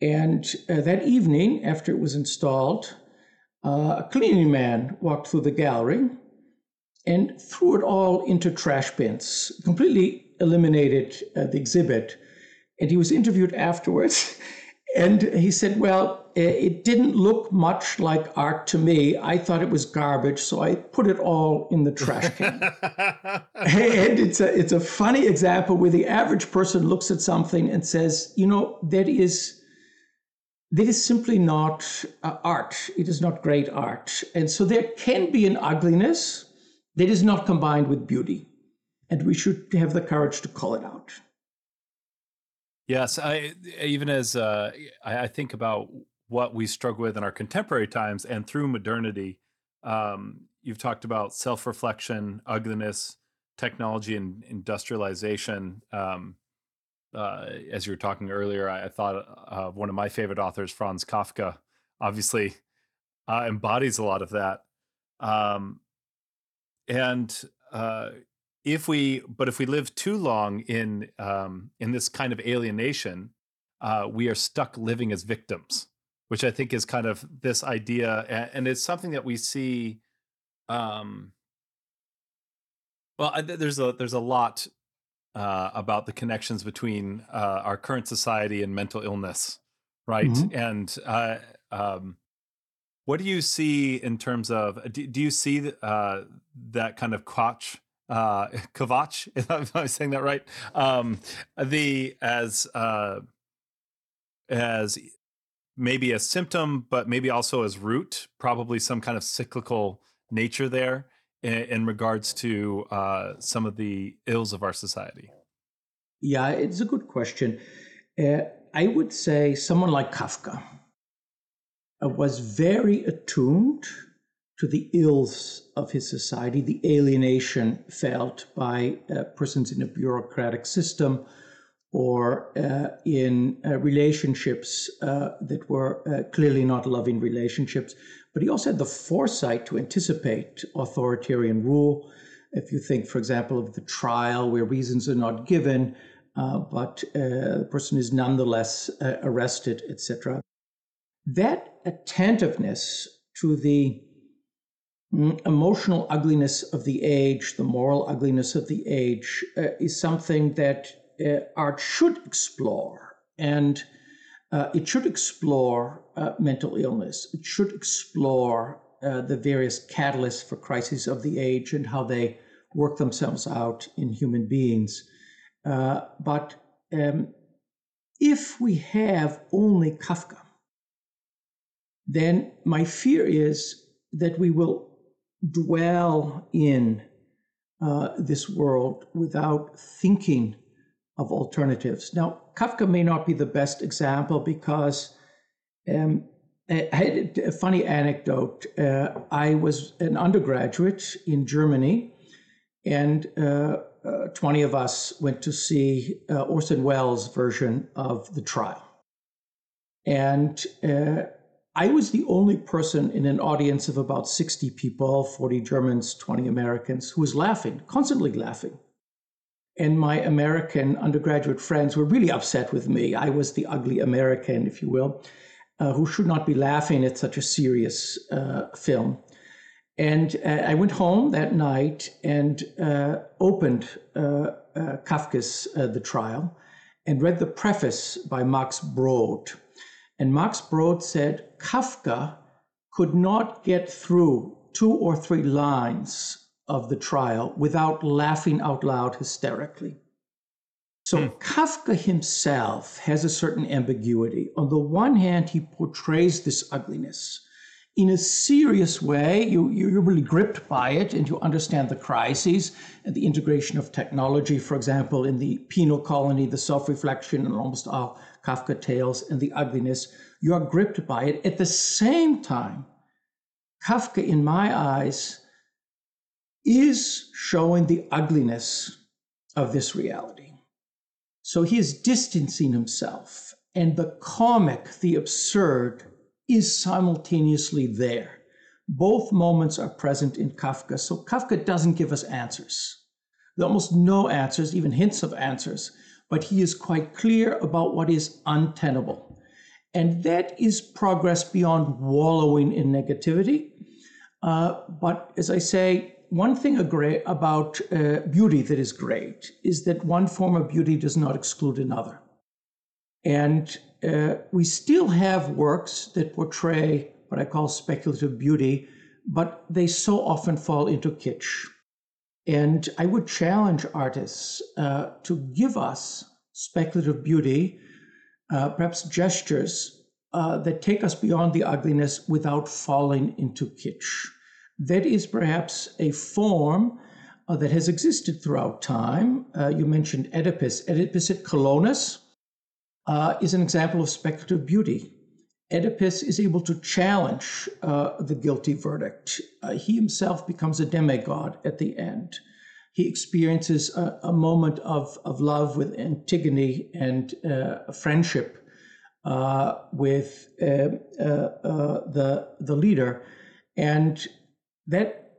And that evening, after it was installed, a cleaning man walked through the gallery and threw it all into trash bins, completely eliminated the exhibit. And he was interviewed afterwards. And he said, well, it didn't look much like art to me. I thought it was garbage, so I put it all in the trash can. And it's a funny example where the average person looks at something and says, you know, that is simply not art. It is not great art. And so there can be an ugliness that is not combined with beauty, and we should have the courage to call it out. Yes, I think about what we struggle with in our contemporary times and through modernity, you've talked about self-reflection, ugliness, technology and industrialization. As you were talking earlier, I thought of one of my favorite authors, Franz Kafka, obviously embodies a lot of that. If we live too long in this kind of alienation, we are stuck living as victims, which I think is kind of this idea, and it's something that we see. There's a lot about the connections between our current society and mental illness, right? Mm-hmm. And what do you see in terms of? Do you see that kind of Quatsch? Am I saying that right? As maybe a symptom, but maybe also as root, probably some kind of cyclical nature there in regards to some of the ills of our society. Yeah, it's a good question. I would say someone like Kafka was very attuned to the ills of his society, the alienation felt by persons in a bureaucratic system or in relationships that were clearly not loving relationships. But he also had the foresight to anticipate authoritarian rule. If you think, for example, of The Trial, where reasons are not given, but the person is nonetheless arrested, etc. That attentiveness to the emotional ugliness of the age, the moral ugliness of the age, is something that art should explore. And it should explore mental illness. It should explore the various catalysts for crises of the age and how they work themselves out in human beings. But if we have only Kafka, then my fear is that we will dwell in this world without thinking of alternatives. Now, Kafka may not be the best example because I had a funny anecdote. I was an undergraduate in Germany, and 20 of us went to see Orson Welles' version of The Trial. And I was the only person in an audience of about 60 people, 40 Germans, 20 Americans, who was laughing, constantly laughing. And my American undergraduate friends were really upset with me. I was the ugly American, if you will, who should not be laughing at such a serious film. And I went home that night and opened Kafka's The Trial and read the preface by Max Brod. And Max Brod said, Kafka could not get through 2 or 3 lines of The Trial without laughing out loud hysterically. So Kafka himself has a certain ambiguity. On the one hand, he portrays this ugliness in a serious way. You're really gripped by it and you understand the crises and the integration of technology, for example, in the penal colony, the self-reflection and almost all Kafka tales and the ugliness, you are gripped by it. At the same time, Kafka, in my eyes, is showing the ugliness of this reality. So he is distancing himself, and the comic, the absurd, is simultaneously there. Both moments are present in Kafka, so Kafka doesn't give us answers. There are almost no answers, even hints of answers, but he is quite clear about what is untenable. And that is progress beyond wallowing in negativity. But as I say, one thing about beauty that is great is that one form of beauty does not exclude another. And we still have works that portray what I call speculative beauty, but they so often fall into kitsch. And I would challenge artists to give us speculative beauty, perhaps gestures that take us beyond the ugliness without falling into kitsch. That is perhaps a form that has existed throughout time. You mentioned Oedipus. Oedipus at Colonus is an example of speculative beauty. Oedipus is able to challenge the guilty verdict. He himself becomes a demigod at the end. He experiences a moment of love with Antigone and friendship with the leader. And that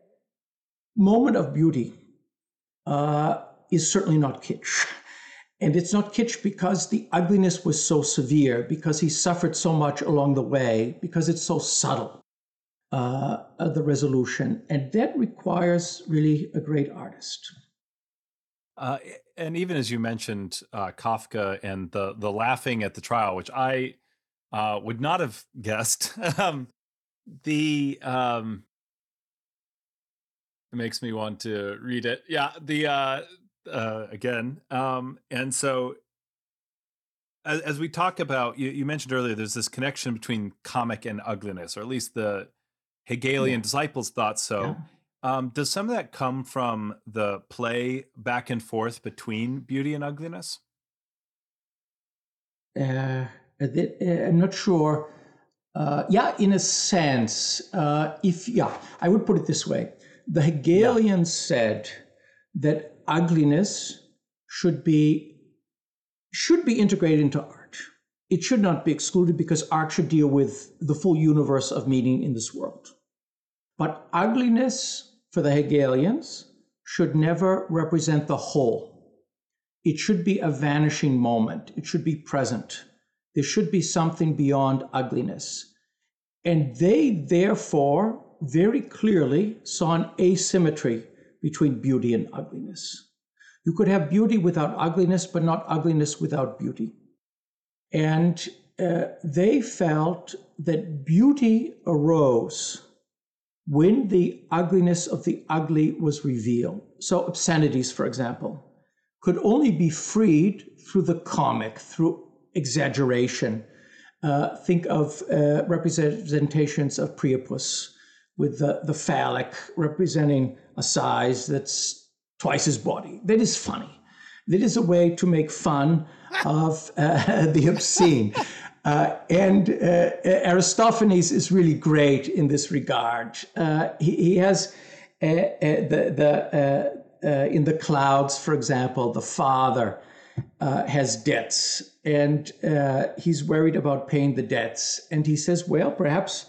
moment of beauty is certainly not kitsch. And it's not kitsch because the ugliness was so severe, because he suffered so much along the way, because it's so subtle, the resolution. And that requires really a great artist. And even as you mentioned, Kafka and the laughing at the trial, which I would not have guessed, it makes me want to read it. Yeah, again. And so as we talk about, you mentioned earlier, there's this connection between comic and ugliness, or at least the Hegelian disciples thought so. Yeah. Does some of that come from the play back and forth between beauty and ugliness? I'm not sure. In a sense, I would put it this way. The Hegelians said that ugliness should be integrated into art. It should not be excluded because art should deal with the full universe of meaning in this world. But ugliness, for the Hegelians, should never represent the whole. it should be a vanishing moment. It should be present. There should be something beyond ugliness. And they, therefore, very clearly saw an asymmetry between beauty and ugliness. You could have beauty without ugliness, but not ugliness without beauty. And they felt that beauty arose when the ugliness of the ugly was revealed. So obscenities, for example, could only be freed through the comic, through exaggeration. Think of representations of Priapus with the phallic representing a size that's twice his body. That is funny. That is a way to make fun of the obscene. And Aristophanes is really great in this regard. He has in the clouds, for example, the father has debts, and he's worried about paying the debts. And he says, well, perhaps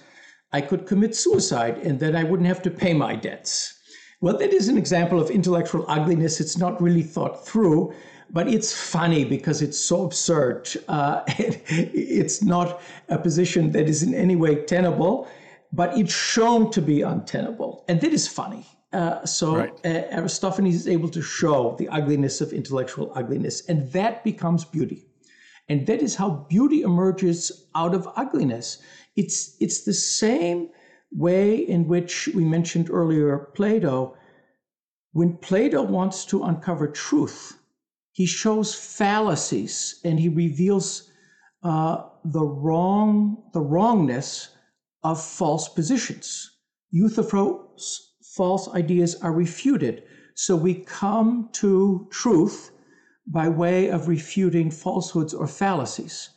I could commit suicide and then I wouldn't have to pay my debts. Well, that is an example of intellectual ugliness. It's not really thought through, but it's funny because it's so absurd. It's not a position that is in any way tenable, but it's shown to be untenable. And that is funny. Aristophanes is able to show the ugliness of intellectual ugliness, and that becomes beauty. And that is how beauty emerges out of ugliness. It's the same way in which we mentioned earlier Plato. When Plato wants to uncover truth, he shows fallacies and he reveals the wrongness of false positions. Euthyphro's false ideas are refuted. So we come to truth by way of refuting falsehoods or fallacies.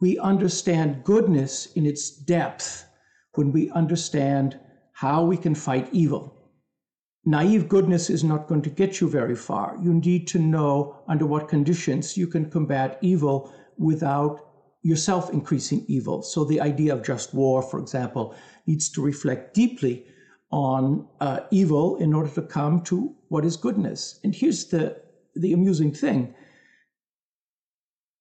We understand goodness in its depth when we understand how we can fight evil. Naive goodness is not going to get you very far. You need to know under what conditions you can combat evil without yourself increasing evil. So the idea of just war, for example, needs to reflect deeply on evil in order to come to what is goodness. And here's the amusing thing.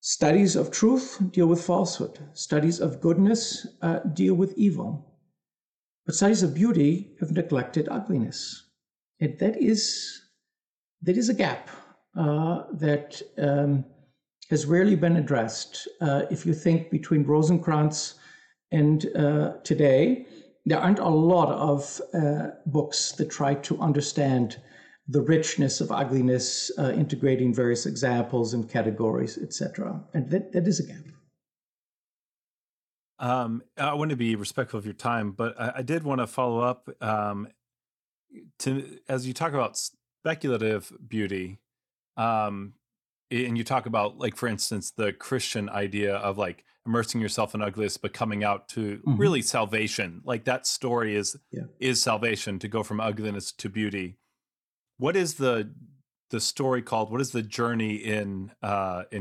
Studies of truth deal with falsehood. Studies of goodness deal with evil. But studies of beauty have neglected ugliness. And that is a gap that has rarely been addressed. If you think between Rosenkranz and today, there aren't a lot of books that try to understand the richness of ugliness, integrating various examples and categories, etc. And that is a gap. I want to be respectful of your time, but I did want to follow up to as you talk about speculative beauty, and you talk about, like, for instance, the Christian idea of, like, immersing yourself in ugliness, but coming out to really salvation. Like, that story is salvation, to go from ugliness to beauty. What is the story called? What is the journey in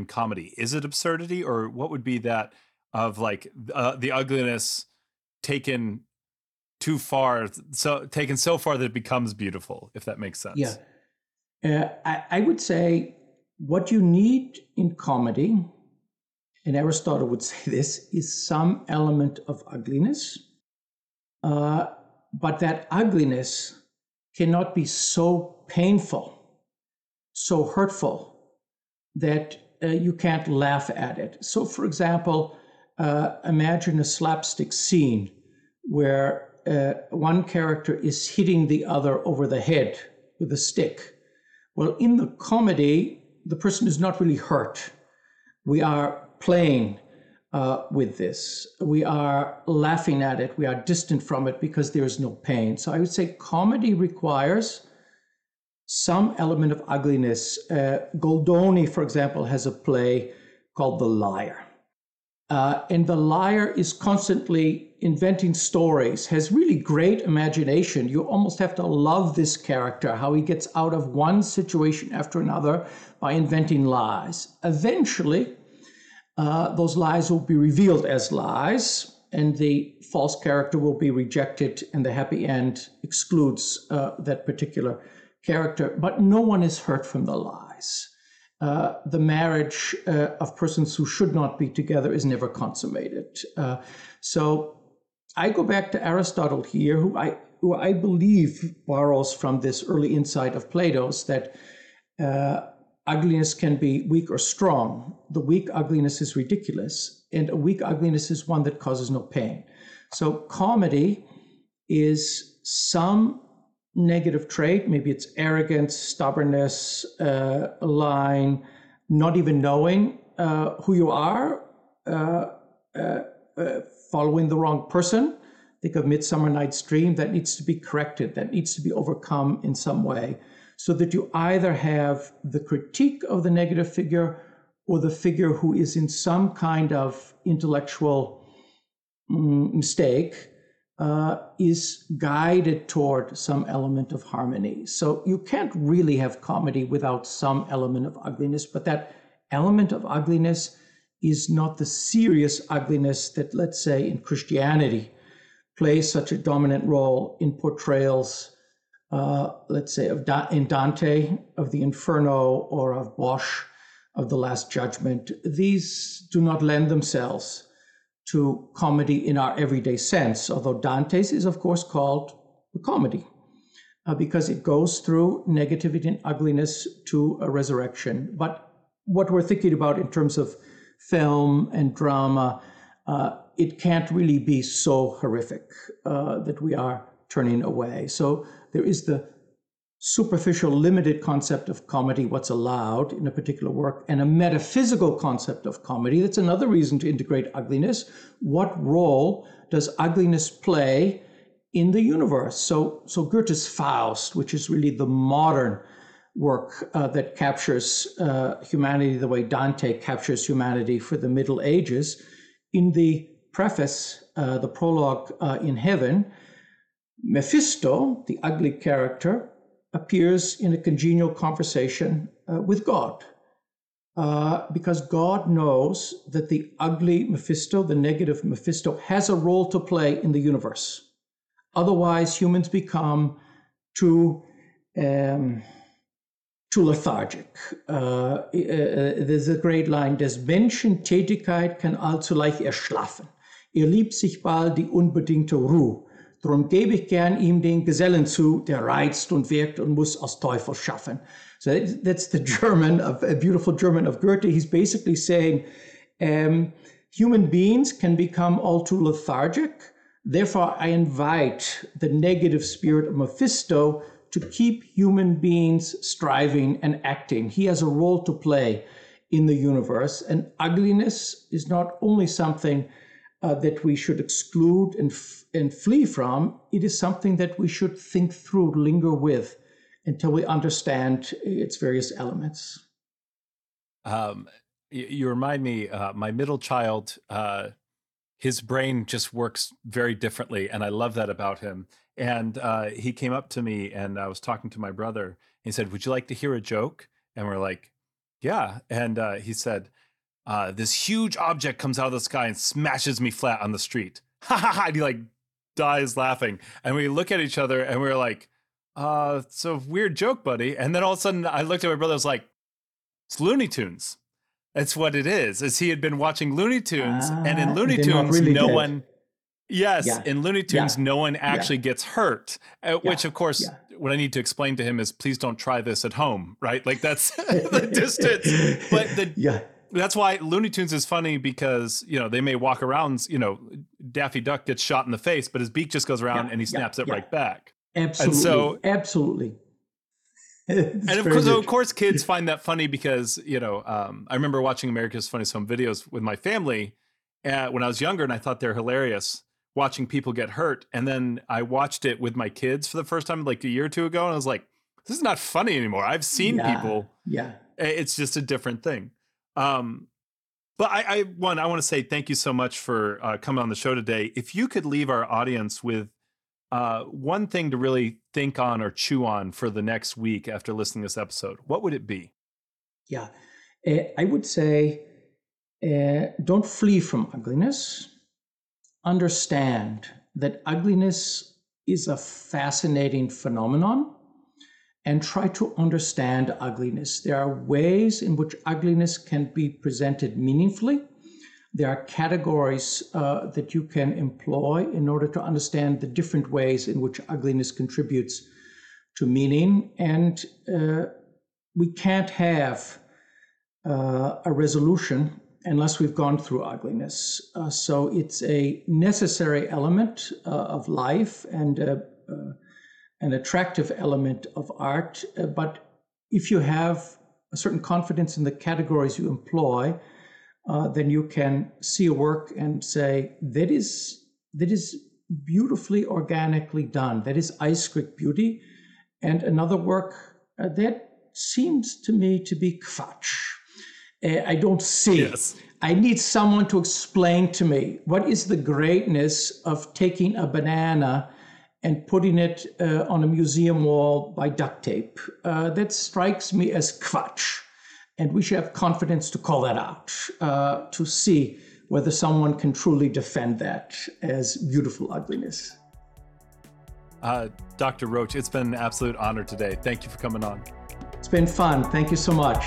comedy? Is it absurdity, or what would be that of, like, the ugliness taken too far? So taken so far that it becomes beautiful, if that makes sense. Yeah, I would say what you need in comedy, and Aristotle would say this, is some element of ugliness, but that ugliness cannot be so painful, so hurtful, that you can't laugh at it. So, for example, imagine a slapstick scene where one character is hitting the other over the head with a stick. Well, in the comedy, the person is not really hurt. We are playing with this. We are laughing at it. We are distant from it because there is no pain. So I would say comedy requires some element of ugliness. Goldoni, for example, has a play called The Liar. And The Liar is constantly inventing stories, has really great imagination. You almost have to love this character, how he gets out of one situation after another by inventing lies. Eventually, those lies will be revealed as lies, and the false character will be rejected, and the happy end excludes that particular character. But no one is hurt from the lies. the marriage of persons who should not be together is never consummated. So I go back to Aristotle here, who I believe borrows from this early insight of Plato's that ugliness can be weak or strong. The weak ugliness is ridiculous, and a weak ugliness is one that causes no pain. So comedy is some negative trait. Maybe it's arrogance, stubbornness, lying, not even knowing who you are, following the wrong person. Think of Midsummer Night's Dream. That needs to be corrected. That needs to be overcome in some way, so that you either have the critique of the negative figure or the figure who is in some kind of intellectual mistake is guided toward some element of harmony. So you can't really have comedy without some element of ugliness, but that element of ugliness is not the serious ugliness that, let's say, in Christianity plays such a dominant role in portrayals, let's say, of in Dante, of the Inferno, or of Bosch, of the Last Judgment. These do not lend themselves to comedy in our everyday sense, although Dante's is, of course, called a comedy because it goes through negativity and ugliness to a resurrection. But what we're thinking about in terms of film and drama, it can't really be so horrific that we are turning away. So there is the superficial, limited concept of comedy, what's allowed in a particular work, and a metaphysical concept of comedy. That's another reason to integrate ugliness. What role does ugliness play in the universe? So Goethe's Faust, which is really the modern work that captures humanity the way Dante captures humanity for the Middle Ages, in the preface, the prologue in Heaven, Mephisto, the ugly character, appears in a congenial conversation with God, because God knows that the ugly Mephisto, the negative Mephisto, has a role to play in the universe. Otherwise, humans become too lethargic. There's a great line: Des Menschen Tätigkeit kann allzu leicht erschlafen. Liebt sich bald die unbedingte Ruhe. Drum gebe ich gern ihm den Gesellen zu, der reizt und wirkt und muss aus Teufel schaffen. So that's the German, a beautiful German of Goethe. He's basically saying human beings can become all too lethargic. Therefore, I invite the negative spirit of Mephisto to keep human beings striving and acting. He has a role to play in the universe. And ugliness is not only something that we should exclude and flee from, it is something that we should think through, linger with, until we understand its various elements. You remind me, my middle child, his brain just works very differently, and I love that about him. And he came up to me, and I was talking to my brother, and he said, "Would you like to hear a joke?" And we're like, "Yeah." And he said, "This huge object comes out of the sky and smashes me flat on the street." Ha ha ha! And he like dies laughing. And we look at each other and we're like, "It's a weird joke, buddy." And then all of a sudden I looked at my brother, I was like, "It's Looney Tunes. That's what it is." As he had been watching Looney Tunes, and in Looney Tunes, really no one. Yes, yeah. In Looney Tunes, yeah. No one actually gets hurt, which, of course, what I need to explain to him is, please don't try this at home, right? Like, that's the distance. But that's why Looney Tunes is funny, because, they may walk around, Daffy Duck gets shot in the face, but his beak just goes around and he snaps it right back. Absolutely. And so, absolutely. And of course, kids find that funny because, I remember watching America's Funniest Home Videos with my family when I was younger, and I thought they're hilarious watching people get hurt. And then I watched it with my kids for the first time, like a year or two ago. And I was like, this is not funny anymore. I've seen people. Yeah. It's just a different thing. But I want to say thank you so much for coming on the show today. If you could leave our audience with one thing to really think on or chew on for the next week after listening to this episode, what would it be? Yeah, I would say don't flee from ugliness. Understand that ugliness is a fascinating phenomenon. and try to understand ugliness. There are ways in which ugliness can be presented meaningfully. There are categories that you can employ in order to understand the different ways in which ugliness contributes to meaning. And we can't have a resolution unless we've gone through ugliness. So it's a necessary element of life and an attractive element of art. But if you have a certain confidence in the categories you employ, then you can see a work and say, that is beautifully, organically done. That is Eisgericht beauty. And another work that seems to me to be Quatsch. I don't see. Yes. I need someone to explain to me what is the greatness of taking a banana and putting it on a museum wall by duct tape. That strikes me as Quatsch. And we should have confidence to call that out, to see whether someone can truly defend that as beautiful ugliness. Dr. Roche, it's been an absolute honor today. Thank you for coming on. It's been fun. Thank you so much.